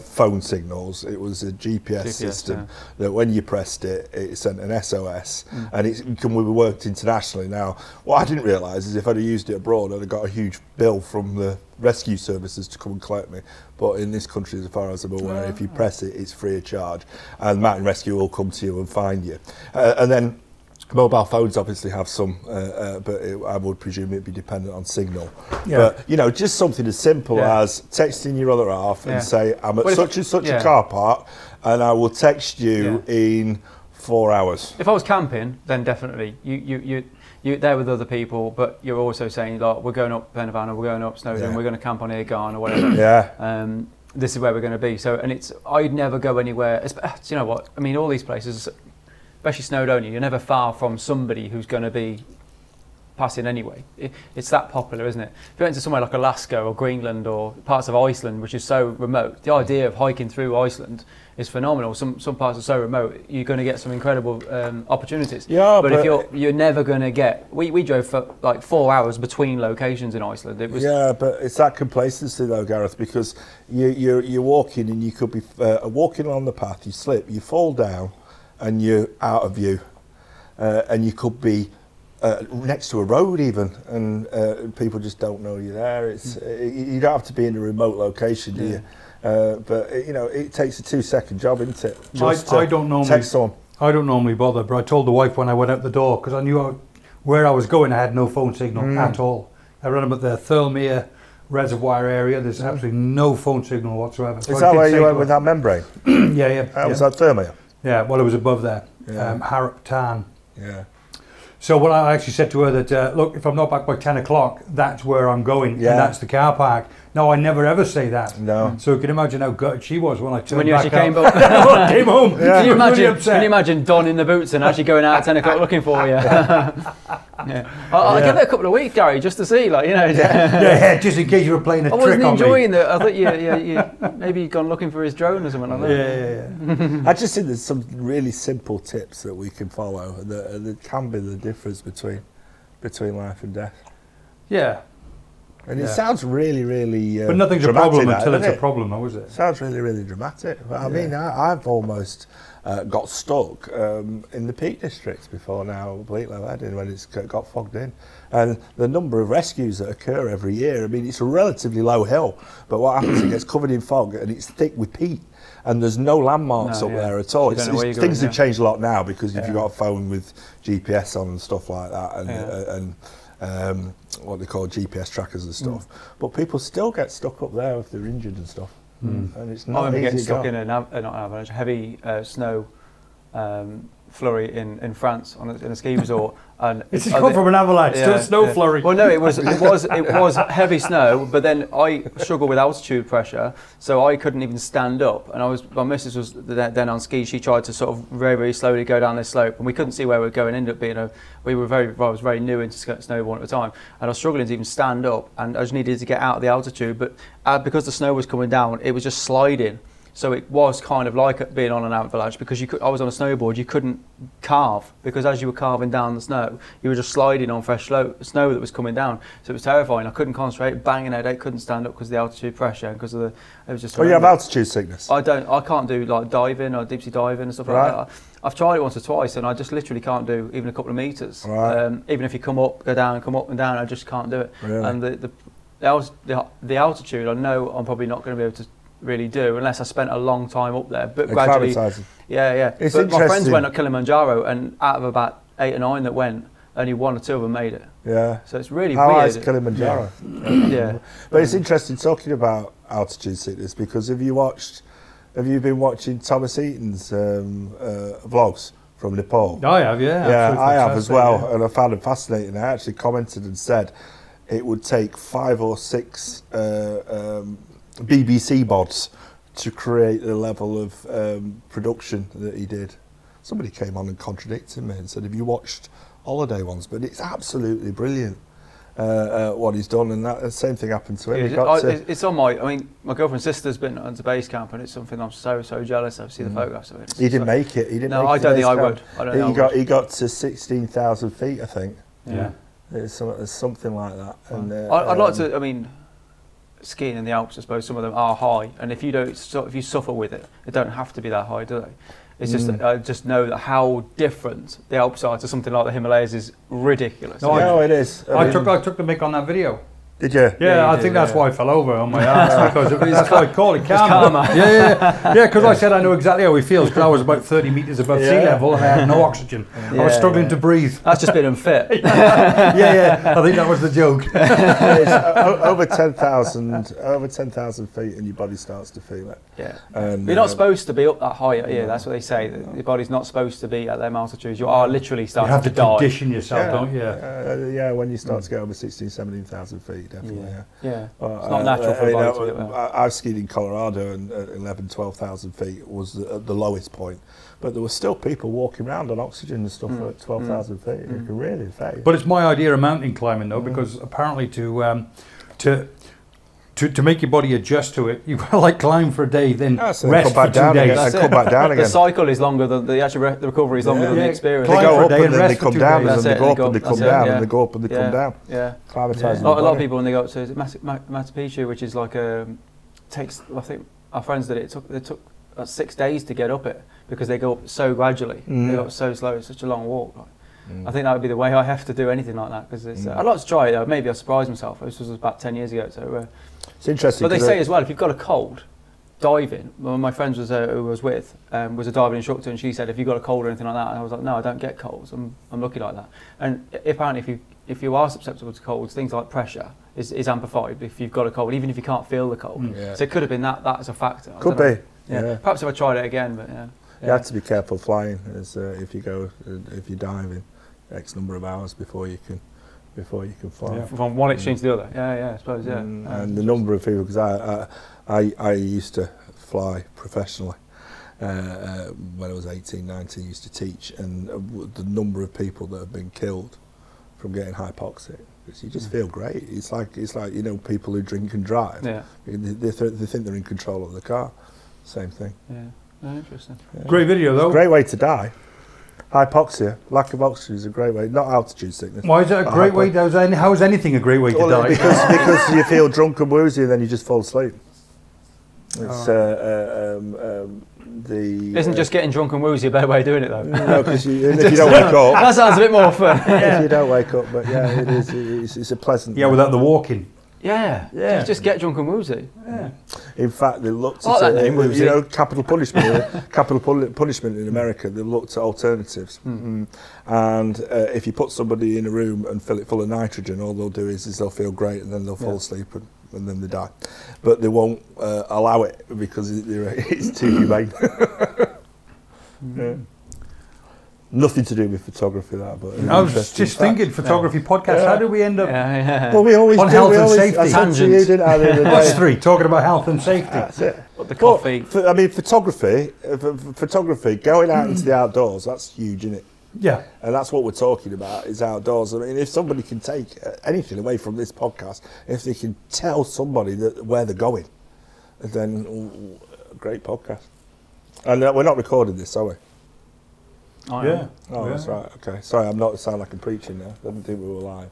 phone signals. It was a GPS system that when you pressed it, it sent an SOS, and it can be worked internationally now. What I didn't realise is if I'd have used it abroad, I'd have got a huge bill from the rescue services to come and collect me. But in this country, as far as I'm aware, if you press it, it's free of charge, and mountain rescue will come to you and find you. And then mobile phones obviously have some, but I would presume it'd be dependent on signal. Yeah. But, you know, just something as simple as texting your other half and say, I'm at such and such a car park, and I will text you in 4 hours. If I was camping, then definitely. You're there with other people, but you're also saying, like, we're going up Pen y Fan, or we're going up Snowdonia, we're going to camp on Irgarn or whatever. This is where we're going to be. So, and it's, I'd never go anywhere. You know what? I mean, all these places, especially Snowdonia, you're never far from somebody who's going to be passing anyway. It's that popular, isn't it? If you went to somewhere like Alaska or Greenland or parts of Iceland, which is so remote, the idea of hiking through Iceland is phenomenal. Some parts are so remote, you're going to get some incredible opportunities. Yeah, but if you're never going to get. We drove for like 4 hours between locations in Iceland. It was but it's that complacency though, Gareth, because you're walking and you could be walking along the path. You slip, you fall down, and you're out of view, and you could be next to a road even, and people just don't know you're there. You don't have to be in a remote location, do you? But you know, it takes a 2-second job, isn't it? Just I don't normally bother, but I told the wife when I went out the door, because I knew where I was going. I had no phone signal at all. I ran up at the Thirlmere reservoir area. There's absolutely no phone signal whatsoever. Is that where you went with that membrane? That was that Thirlmere? Yeah, well, it was above there, Harrop Town. Yeah. So what I actually said to her that, look, if I'm not back by 10 o'clock, that's where I'm going, and that's the car park. Now, I never ever say that. No. So you can imagine how gutted she was when I turned back up. When you actually came home. Yeah. Can you imagine Don in the boots and actually going out at 10 o'clock looking for you? I give it a couple of weeks, Gary, just to see, like, you know. Just in case you were playing a trick on me. I wasn't enjoying that. I thought maybe you'd gone looking for his drone or something like that. I just think there's some really simple tips that we can follow that can be the difference between life and death. Yeah. And it sounds really, really but nothing's a problem until it's a problem, though, is it? Sounds really, really dramatic. I mean, I've almost got stuck in the Peak District before now, Bleaklow Head, when it's got fogged in. And the number of rescues that occur every year, I mean, it's a relatively low hill, but what happens is it gets covered in fog and it's thick with peat. And there's no landmarks up there at all. It's, things have changed a lot now because if you've got a phone with GPS on and stuff like that, and what they call GPS trackers and stuff, but people still get stuck up there if they're injured and stuff. And it's not easy to get stuck in an heavy snow flurry in France in a ski resort, and it's come from an avalanche to a snow flurry. Well, no, it was heavy snow, but then I struggle with altitude pressure, so I couldn't even stand up. And I was, my missus was then on ski. She tried to sort of very, very slowly go down this slope, and we couldn't see where we were going. Ended up being I was very new into snowboarding at the time, and I was struggling to even stand up, and I just needed to get out of the altitude. But because the snow was coming down, it was just sliding. So it was kind of like being on an avalanche because you could, I was on a snowboard, you couldn't carve because as you were carving down the snow, you were just sliding on fresh snow that was coming down. So it was terrifying. I couldn't concentrate, banging headache, couldn't stand up because of the altitude pressure and because of the, it was just... Oh, you have altitude sickness? I can't do like diving or deep sea diving and stuff like that. I've tried it once or twice and I just literally can't do even a couple of metres. Right. Even if you come up, go down, come up and down, I just can't do it. Really? And the altitude, I know I'm probably not going to be able to really do unless I spent a long time up there, but gradually, it's but my friends went up Kilimanjaro, and out of about 8 or 9 that went, only 1 or 2 of them made it. Yeah, so it's really weird. How high is Kilimanjaro? Yeah, but it's interesting talking about altitude sickness because have you been watching Thomas Eaton's vlogs from Nepal? I have, I have as well, and I found it fascinating. I actually commented and said it would take 5 or 6. BBC bods to create the level of production that he did. Somebody came on and contradicted me and said, have you watched holiday ones? But it's absolutely brilliant what he's done, and that same thing happened to him. It's on my, my girlfriend's sister's been onto base camp, and it's something I'm so jealous of. See the photographs of it. He didn't make it. He didn't make it. No, I don't think I would. I don't know. He got to 16,000 feet, I think. Yeah. It's something like that. And, I'd like to, skiing in the Alps, I suppose some of them are high, and if you don't, if you suffer with it, they don't have to be that high, do they? It's just I just know that how different the Alps are to something like the Himalayas is ridiculous. No, it is. I took the mic on that video. Did you? Yeah, I think that's why I fell over on my ass because that's why I call it karma. Because I said I know exactly how he feels because I was about 30 meters above sea level and I had no oxygen. I was struggling to breathe. That's just been unfit. I think that was the joke. Over 10,000 feet, and your body starts to feel it. Yeah, and you're not supposed to be up that high. Yeah, that's what they say. Your body's not supposed to be at them altitudes. You are literally starting to die. You have to condition yourself, don't you? Yeah, when you start to get over 16, 17,000 feet. Definitely, it's not natural for a body to do. I've skied in Colorado, and 12,000 feet was the lowest point. But there were still people walking around on oxygen and stuff at 12,000 feet. It can really affect you. But it's my idea of mountain climbing, though, because apparently to make your body adjust to it, you gotta like climb for a day, then rest for 2 days. And come back down again. The cycle is longer than the recovery is longer than the experience. They go up and then they come down, and they go up and they come down, and they go up and they come down. Yeah, climatizing. A lot of people when they go up to Machu Picchu, which is like takes. I think our friends did it. It took 6 days to get up it because they go up so gradually. They go up so slow. It's such a long walk. I think that would be the way I have to do anything like that because I'd like to try it. Though. Maybe I surprised myself. This was about 10 years ago, so. It's interesting. But they say as well, if you've got a cold, dive in. One of my friends who I was with was a diving instructor, and she said, "If you've got a cold or anything like that," and I was like, "No, I don't get colds. I'm lucky like that." And apparently, if you are susceptible to colds, things like pressure is amplified if you've got a cold, even if you can't feel the cold. So it could have been that as a factor. Could be. Yeah. Perhaps if I tried it again, but yeah. You have to be careful flying as if you're diving X number of hours before you can fly. Yeah, from one extreme to the other. Yeah, I suppose, yeah. And the number of people, because I used to fly professionally when I was 18, 19, used to teach, and the number of people that have been killed from getting hypoxic, because you just feel great. It's like people who drink and drive. Yeah. They think they're in control of the car. Same thing. Yeah, interesting. Yeah. Great video though. It's a great way to die. Hypoxia, lack of oxygen is a great way, not altitude sickness. Why is that a great way? How is anything a great way to die? Because you feel drunk and woozy and then you just fall asleep. It's, Isn't just getting drunk and woozy a better way of doing it though? No, because if you don't wake up. That sounds a bit more fun. Yeah. If you don't wake up, but yeah, it is, it's a pleasant. Yeah, without the walking. Yeah, yeah. Just get drunk and woozy. Yeah. In fact, they looked at you know, capital punishment. Capital punishment in America. They looked at alternatives, and if you put somebody in a room and fill it full of nitrogen, all they'll do is they'll feel great and then they'll fall asleep and then they die. But they won't allow it because it's too humane. Yeah. Nothing to do with photography, that. But I was just thinking, photography podcast. Yeah. How did we end up? Well, we always on do, health we and always, safety. Us three talking about health and safety. That's it. But the coffee. But, I mean, photography. Going out into the outdoors. That's huge, isn't it? Yeah. And that's what we're talking about is outdoors. I mean, if somebody can take anything away from this podcast, if they can tell somebody that where they're going, then great podcast. And we're not recording this, are we? I am. Oh, yeah. That's right. Okay. Sorry, I'm not sound like I'm preaching now. I didn't think we were live.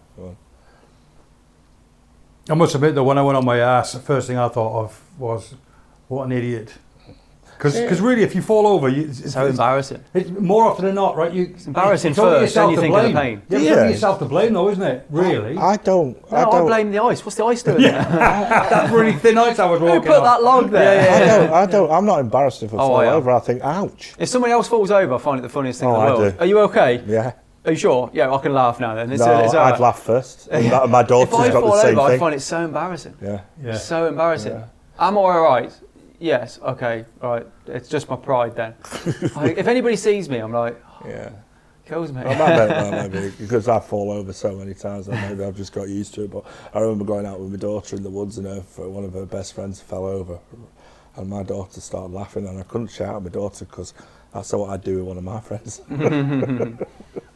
I must admit that when I went on my ass, the first thing I thought of was, what an idiot. Because really, if you fall over, it's so embarrassing. More often than not, right? It's embarrassing first, then you think of the pain. Yeah, you're putting yourself to blame though, isn't it? Really? I blame the ice. What's the ice doing there? That really thin ice I was walking on. Who put that log there? I'm not embarrassed if I fall over. I think, ouch. If somebody else falls over, I find it the funniest thing in the world. I do. Are you okay? Yeah. Are you sure? Yeah, I can laugh now then. I'd laugh first. My daughter's got the same thing. If I fall over, I find it so embarrassing. Yeah. So embarrassing. I'm all right. Yes, okay, right. It's just my pride then. If anybody sees me, I'm like, kills me. Maybe, because I fall over so many times that maybe I've just got used to it. But I remember going out with my daughter in the woods and one of her best friends fell over. And my daughter started laughing and I couldn't shout at my daughter because that's what I'd do with one of my friends.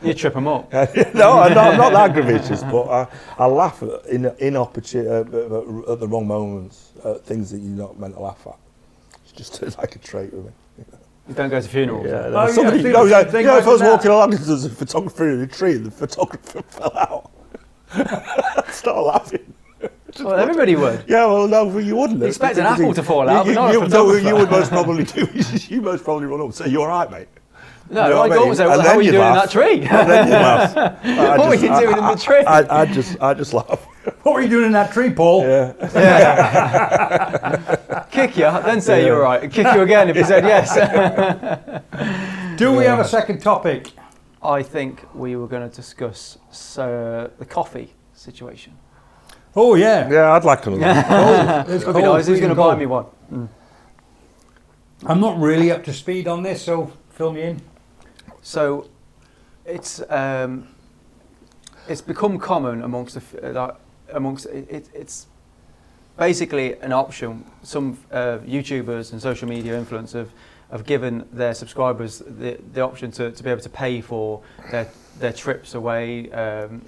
You trip them up. No, I'm not that grievous, but I laugh at at the wrong moments, things that you're not meant to laugh at. Just like a trait with me. You don't go to funerals. Yeah, no. If I was walking along and there was a photographer in a tree and the photographer fell out, I'd start laughing. Well, everybody would. Yeah, well, no, you wouldn't. You expect an apple to fall out, but not a photographer. No, you would most probably do is you most probably run up and say, "You all right, mate?" No, you know my daughter said, "Well, how are you doing in that tree?" And then you laugh. What were you doing in the tree? I just laugh. What were you doing in that tree, Paul? Yeah. Kick you, then say you're right. Kick you again if you said yes. Do we have a second topic? I think we were going to discuss the coffee situation. Oh, yeah. Yeah, I'd like another one. It's cold. Nice. Who's going to buy me one? Mm. I'm not really up to speed on this, so fill me in. So it's become common amongst it's basically an option. Some YouTubers and social media influencers have given their subscribers the option to be able to pay for their trips away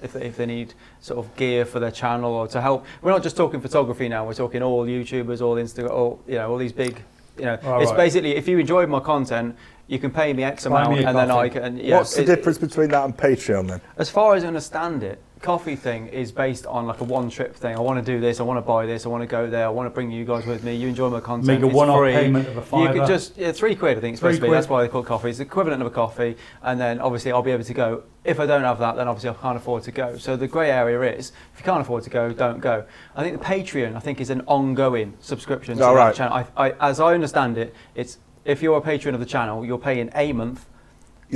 if they need sort of gear for their channel or to help. We're not just talking photography now. We're talking all YouTubers, all Instagram, all all these big. It's basically if you enjoyed my content, you can pay me X amount, and then I can. Yeah, what's the difference between that and Patreon then? As far as I understand it, coffee thing is based on like a one trip thing. I want to do this. I want to buy this. I want to go there. I want to bring you guys with me. You enjoy my content. Make a one-off payment of a £5. You could just £3. I think it's supposed to be. That's why they call it coffee. It's the equivalent of a coffee. And then obviously I'll be able to go. If I don't have that, then obviously I can't afford to go. So the grey area is if you can't afford to go, don't go. I think the Patreon is an ongoing subscription to the channel. As I understand it, it's if you're a patron of the channel, you're paying a month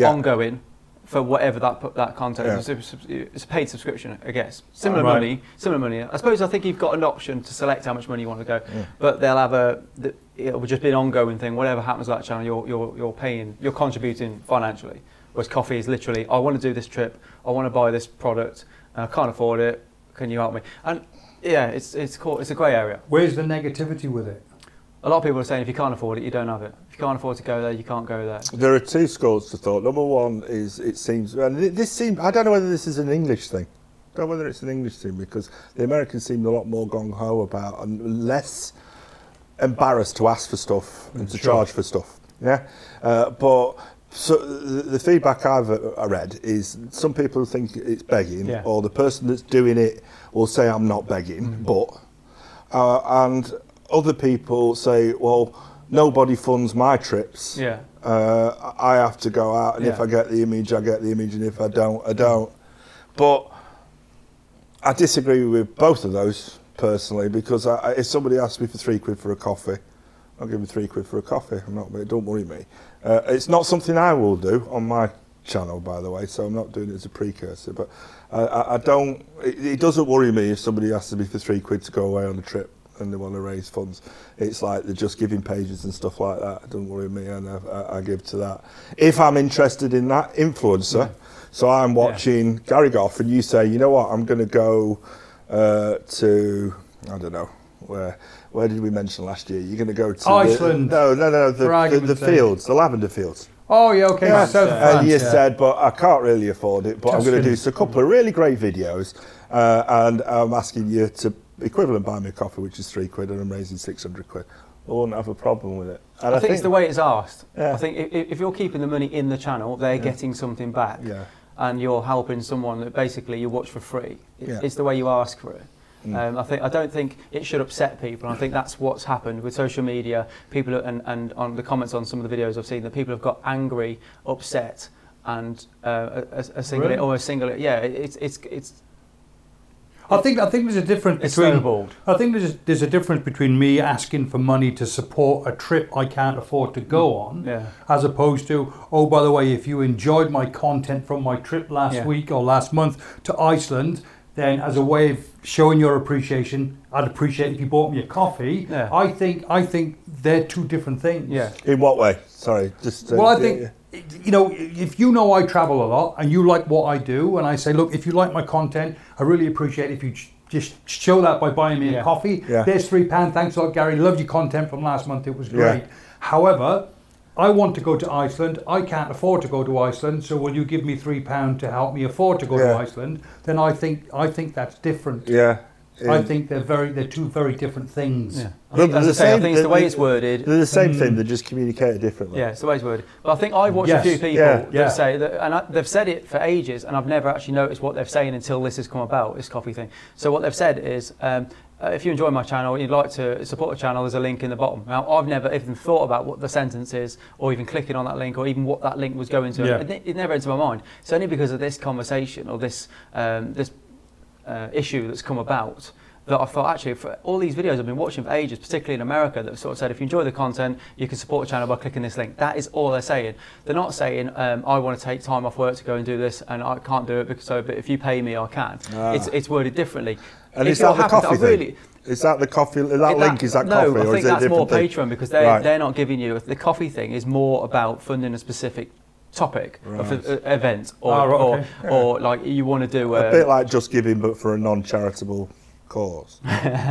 ongoing for whatever that content is. It's a paid subscription, I guess. Similar money. I suppose I think you've got an option to select how much money you want to go, but they'll have it'll just be an ongoing thing. Whatever happens to that channel, you're paying, you're contributing financially. Whereas coffee is literally, I want to do this trip, I want to buy this product, I can't afford it. Can you help me? And yeah, it's a grey area. Where's the negativity with it? A lot of people are saying if you can't afford it, you don't have it. If you can't afford to go there, you can't go there. There are two schools to thought. Number one is it seems, and this seems, I don't know whether this is an English thing. I don't know whether it's an English thing because the Americans seemed a lot more gung-ho about and less embarrassed to ask for stuff and to charge for stuff. Yeah, but So the feedback I read is some people think it's begging, yeah, or the person that's doing it will say, I'm not begging, mm-hmm, but, and other people say, well, nobody funds my trips. Yeah. I have to go out, and yeah, if I get the image, I get the image, and if I don't, I don't. But I disagree with both of those personally, because if somebody asks me for £3 for a coffee, I'll give him £3 for a coffee. I'm not, don't worry me. It's not something I will do on my channel, by the way, so I'm not doing it as a precursor. But I don't. It doesn't worry me if somebody asks me for £3 to go away on a trip and they want to raise funds. It's like the JustGiving pages and stuff like that. It doesn't worry me, and I give to that. If I'm interested in that influencer, yeah, so I'm watching, yeah, Gary Goff, and you say, you know what, I'm going to go to, I don't know, where did we mention last year? You're going to go to Iceland. The fields, the lavender fields. Oh yeah, okay. Yeah. So and you, yeah, said, but I can't really afford it. But just I'm going to do a couple of really great videos, and I'm asking you to equivalent buy me a coffee, which is £3, and I'm raising £600. I wouldn't have a problem with it. And I think it's the way it's asked. Yeah. I think if you're keeping the money in the channel, they're, yeah, getting something back, yeah, and you're helping someone that basically you watch for free. Yeah. It's the way you ask for it. Mm. I don't think it should upset people. I think that's what's happened with social media. People and on the comments on some of the videos I've seen, that people have got angry, upset, and a single, yeah, it's. I think there's a difference between. I think there's a difference between me asking for money to support a trip I can't afford to go on, yeah, as opposed to, oh, by the way, if you enjoyed my content from my trip last, yeah, week or last month to Iceland, then as a way of showing your appreciation, I'd appreciate if you bought me a coffee. Yeah. I think they're two different things. Yeah. In what way? Sorry, just. Well, I think, yeah, you know, if you know I travel a lot and you like what I do, and I say, look, if you like my content, I really appreciate if you just show that by buying me, yeah, a coffee. Yeah. There's £3. Thanks a lot, Gary. Loved your content from last month. It was great. Yeah. However, I want to go to Iceland, I can't afford to go to Iceland, so will you give me £3 to help me afford to go, yeah, to Iceland? Then I think that's different. Yeah. I think they're two very different things. Yeah. I think it's the way it's worded. They're the same thing, they're just communicated differently. Yeah, it's the way it's worded. But I think I've watched, yes, a few people, yeah, that, yeah, say that, and they've said it for ages, and I've never actually noticed what they're saying until this has come about, this coffee thing. So what they've said is, if you enjoy my channel and you'd like to support the channel, there's a link in the bottom. Now, I've never even thought about what the sentence is, or even clicking on that link, or even what that link was going to. Yeah. It never entered my mind. It's only because of this conversation or this issue that's come about that I thought, actually, for all these videos I've been watching for ages, particularly in America, that have sort of said, if you enjoy the content, you can support the channel by clicking this link. That is all they're saying. They're not saying, I want to take time off work to go and do this, and I can't do it, because but if you pay me, I can. Ah. It's worded differently. And is that the coffee thing? Is that the coffee? That link, is that coffee? No, I think that's more Patreon, because they're not giving you. The coffee thing is more about funding a specific topic, right, of an event, or like you want to do a bit like JustGiving, but for a non-charitable cause.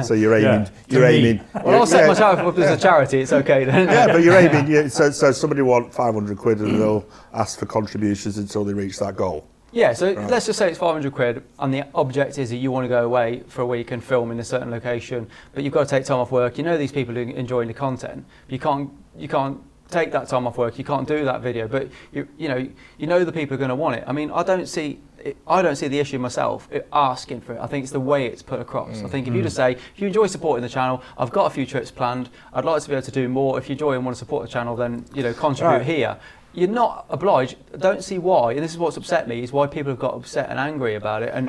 So you're aiming, yeah, you're aiming. Well, I'll set myself up as a charity. It's okay then. Yeah, but you're aiming. Yeah, so somebody want £500, and they'll ask for contributions until they reach that goal. Yeah, so, right, let's just say it's £500, and the object is that you want to go away for a week and film in a certain location, but you've got to take time off work. You know these people are enjoying the content. You can't take that time off work. You can't do that video, but you know the people are going to want it. I mean, I don't see the issue myself asking for it. I think it's the way it's put across. I think if you just say, if you enjoy supporting the channel, I've got a few trips planned, I'd like to be able to do more. If you enjoy and want to support the channel, then, you know, contribute, right, here. You're not obliged. I don't see why, and this is what's upset me, is why people have got upset and angry about it, and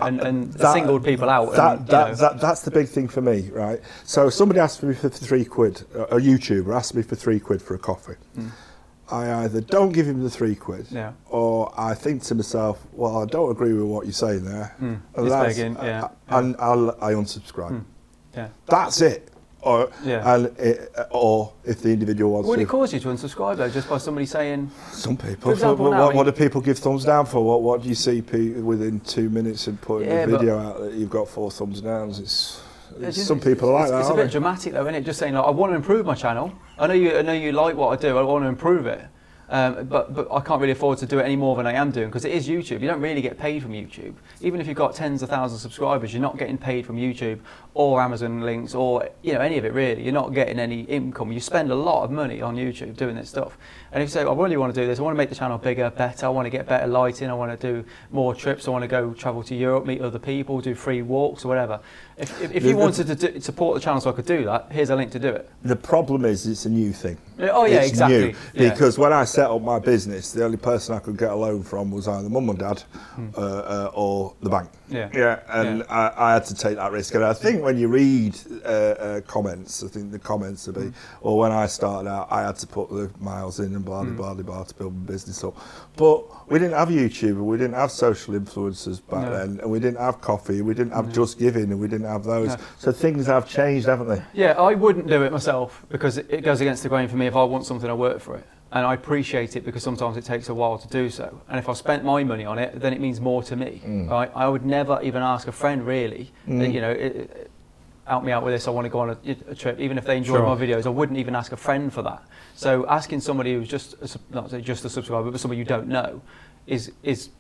that, singled people out. That's the big thing for me, right? So somebody asked me for £3, a YouTuber asked me for £3 for a coffee. I either don't give him the £3, yeah, or I think to myself, well, I don't agree with what you're saying there, and that's, begging, yeah, and I unsubscribe. Yeah. That's it. Or, yeah, or if the individual wants to. Would it cause you to unsubscribe though, just by somebody saying? Some people. Example, what do people give thumbs down for? What do you see within 2 minutes of putting, yeah, a video out that you've got 4 thumbs downs? Some people are like that. It's a bit dramatic though, isn't it? Just saying, like, I want to improve my channel. I know you like what I do. I want to improve it. but I can't really afford to do it any more than I am doing, because it is YouTube. You don't really get paid from YouTube. Even if you've got tens of thousands of subscribers, you're not getting paid from YouTube or Amazon links or, you know, any of it really. You're not getting any income. You spend a lot of money on YouTube doing this stuff. And if you say, I really want to do this, I want to make the channel bigger, better, I want to get better lighting, I want to do more trips, I want to go travel to Europe, meet other people, do free walks or whatever. If you wanted to support the channel so I could do that, here's a link to do it. The problem is it's a new thing. Oh yeah, it's exactly. New, because when I set up my business, the only person I could get a loan from was either mum and dad or the bank. Yeah. I had to take that risk. And I think when you read comments, I think the comments would be, or when I started out, I had to put the miles in and blah, blah, blah, blah to build my business up. But we didn't have YouTube, and we didn't have social influencers back then, and we didn't have coffee, and we didn't have JustGiving, and we didn't have those. No. So things have changed, haven't they? Yeah, I wouldn't do it myself because it goes against the grain for me. If I want something, I work for it. And I appreciate it because sometimes it takes a while to do so. And if I spent my money on it, then it means more to me. Right? I would never even ask a friend, really, that, you know, help me out with this, I want to go on a trip. Even if they enjoy my videos, I wouldn't even ask a friend for that. So asking somebody who's just, not say just a subscriber, but somebody you don't know is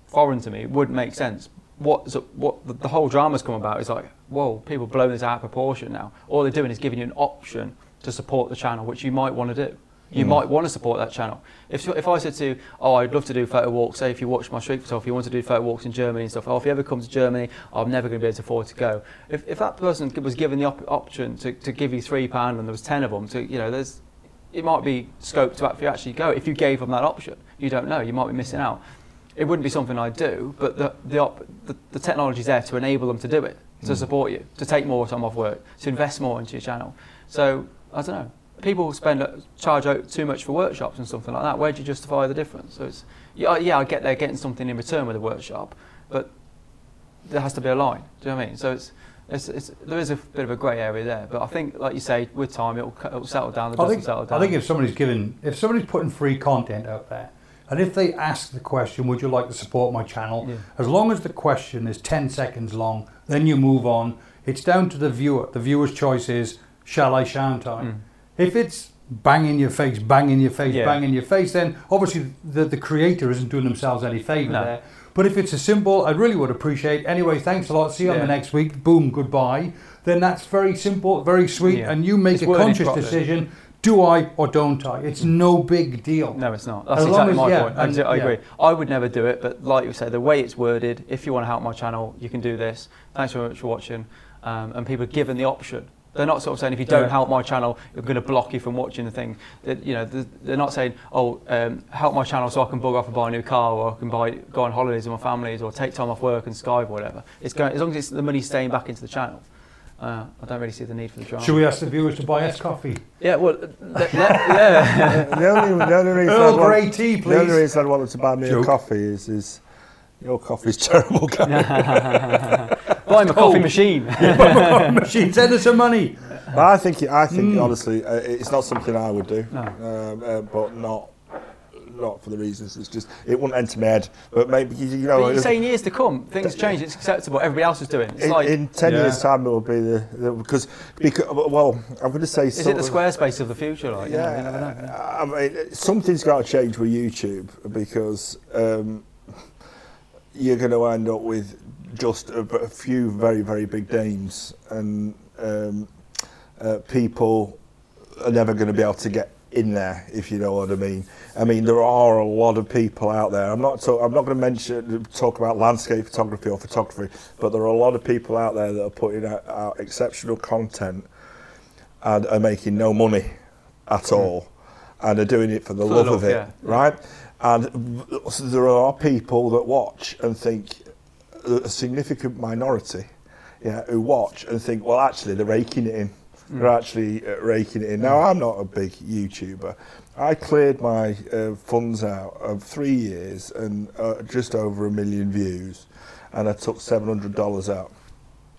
foreign to me. It wouldn't make sense. The whole drama's come about is like, whoa, people blowing this out of proportion now. All they're doing is giving you an option to support the channel, which you might want to do. You might want to support that channel. If I said to you, oh, I'd love to do photo walks, say if you watch my street photography, you want to do photo walks in Germany and stuff, oh, if you ever come to Germany, I'm never going to be able to afford to go. If that person was given the option to give you £3 and there was 10 of them, you know, it might be scope to actually go. If you gave them that option, you don't know, you might be missing out. It wouldn't be something I'd do, but the technology's there to enable them to do it, to support you, to take more time off work, to invest more into your channel. So, I don't know. People charge out too much for workshops and something like that. Where do you justify the difference? So it's, yeah, I get they're getting something in return with a workshop, but there has to be a line. Do you know what I mean? So there is a bit of a grey area there. But I think, like you say, with time it'll settle down. I think if somebody's putting free content out there, and if they ask the question, would you like to support my channel? Yeah. As long as the question is 10 seconds long, then you move on. It's down to the viewer. The viewer's choice is, shall I, shan't I? If it's bang in your face, bang in your face, bang in your face, then obviously the creator isn't doing themselves any favour there. But if it's a simple, I really would appreciate, anyway, thanks a lot, see you on the next week, boom, goodbye, then that's very simple, very sweet, and you make a conscious decision, do I or don't I? It's no big deal. No, it's not. That's exactly my point. I agree. I would never do it, but like you say, the way it's worded, if you want to help my channel, you can do this. Thanks very much for watching. And people are given the option. They're not sort of saying, if you don't help my channel, I'm going to block you from watching the thing. You know, they're not saying, oh, help my channel so I can bugger off and buy a new car, or I can go on holidays with my families, or take time off work and Skype or whatever. It's going, as long as it's the money's staying back into the channel. I don't really see the need for the drama. Should we ask the viewers to buy us coffee? Yeah, well, the only reason I want them to buy me a coffee is your coffee's terrible, Gary. Buy my coffee machine. Yeah, buy my coffee machine. Send us some money. But I think honestly, it's not something I would do. No. But not for the reasons. It's just it wouldn't enter my head. But maybe you know. But you're saying years to come, things change. It's acceptable. Everybody else is doing. It's in 10 years' time, it will be because well, I'm going to say. Is it the Squarespace of the future? Like, yeah, you know, I mean, something's got to change with YouTube because you're going to end up with just a few very, very big names, and people are never going to be able to get in there, if you know what I mean. I mean, there are a lot of people out there. I'm not going to talk about landscape photography or photography, but there are a lot of people out there that are putting out exceptional content and are making no money at all, and are doing it for the love of it, right? And there are people that watch and think. A significant minority, who watch and think, well, actually, they're raking it in. They're actually raking it in. Now, I'm not a big YouTuber. I cleared my funds out of 3 years and just over 1 million views, and I took $700 out.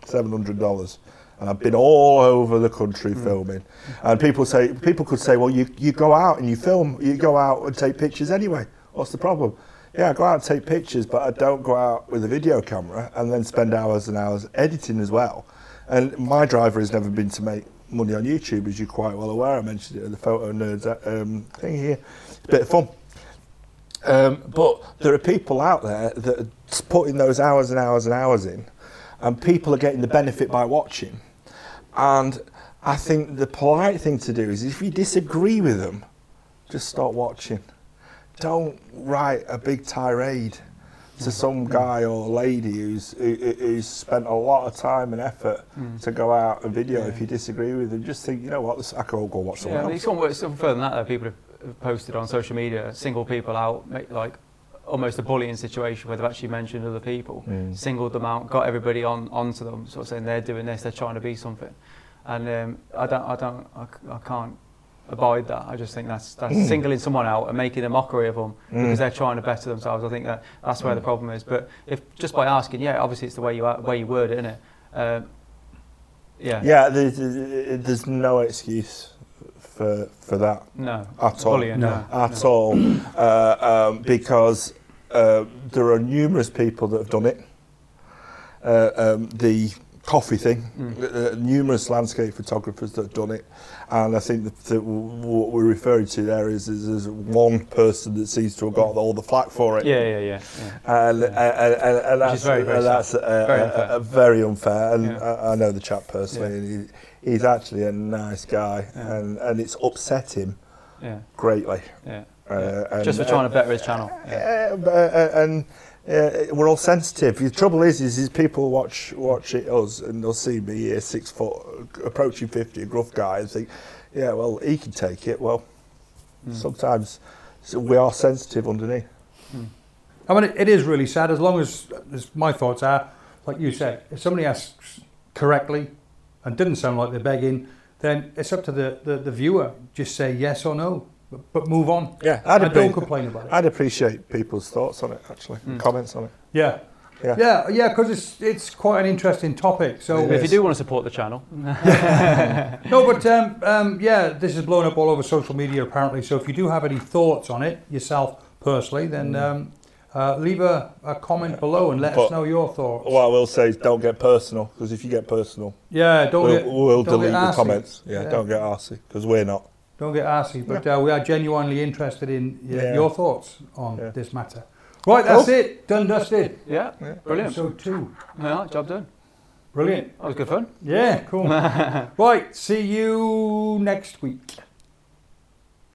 $700. And I've been all over the country filming. And people could say, well, you go out and you film. You go out and take pictures anyway. What's the problem? Yeah, I go out and take pictures, but I don't go out with a video camera and then spend hours and hours editing as well. And my driver has never been to make money on YouTube, as you're quite well aware. I mentioned it in the Photo Nerds thing here. It's a bit of fun. But there are people out there that are putting those hours and hours and hours in, and people are getting the benefit by watching. And I think the polite thing to do is, if you disagree with them, just stop watching. Don't write a big tirade to some guy or lady who's spent a lot of time and effort to go out and video. If you disagree with them, just think, you know what, I could all go watch something else. It's something further than that, though. People have posted on social media, single people out, make, like, almost a bullying situation where they've actually mentioned other people, singled them out, got everybody onto them, sort of saying they're doing this, they're trying to be something. And I can't abide that. I just think that's singling someone out and making a mockery of them because they're trying to better themselves. I think that's where the problem is. But if just by asking, yeah, obviously it's the way you word it, isn't it? Yeah, there's no excuse for that. No, at all. Bullying, no, at all. Because there are numerous people that have done it. The coffee thing, numerous landscape photographers that have done it, and I think that what we're referring to there is one person that seems to have got all the flack for it. Yeah. And that's very unfair. And I know the chap personally, and he's actually a nice guy, and it's upset him greatly. Just for trying to better his channel. We're all sensitive. The trouble is people watch us and they'll see me here, 6 foot, approaching 50, a gruff guy, and think, yeah, well, he can take it. Well, sometimes we are sensitive underneath. I mean, it is really sad. As long as my thoughts are, like you said, if somebody asks correctly and didn't sound like they're begging, then it's up to the viewer. Just say yes or no. But move on. Yeah, I don't complain about it. I'd appreciate people's thoughts on it, actually, comments on it. Yeah, because it's quite an interesting topic. So if you do want to support the channel, no, but yeah, this is blown up all over social media apparently. So if you do have any thoughts on it yourself personally, then leave a comment below and let us know your thoughts. What I will say is, don't get personal, because if you get personal, we'll delete the comments. Yeah, don't get arsey, because we're not. Don't get arsey, but we are genuinely interested in your thoughts on this matter. Right, that's it. Done, dusted. Yeah. Brilliant. So 2. Yeah, job done. Brilliant. That was good fun. Yeah, cool. Right, see you next week.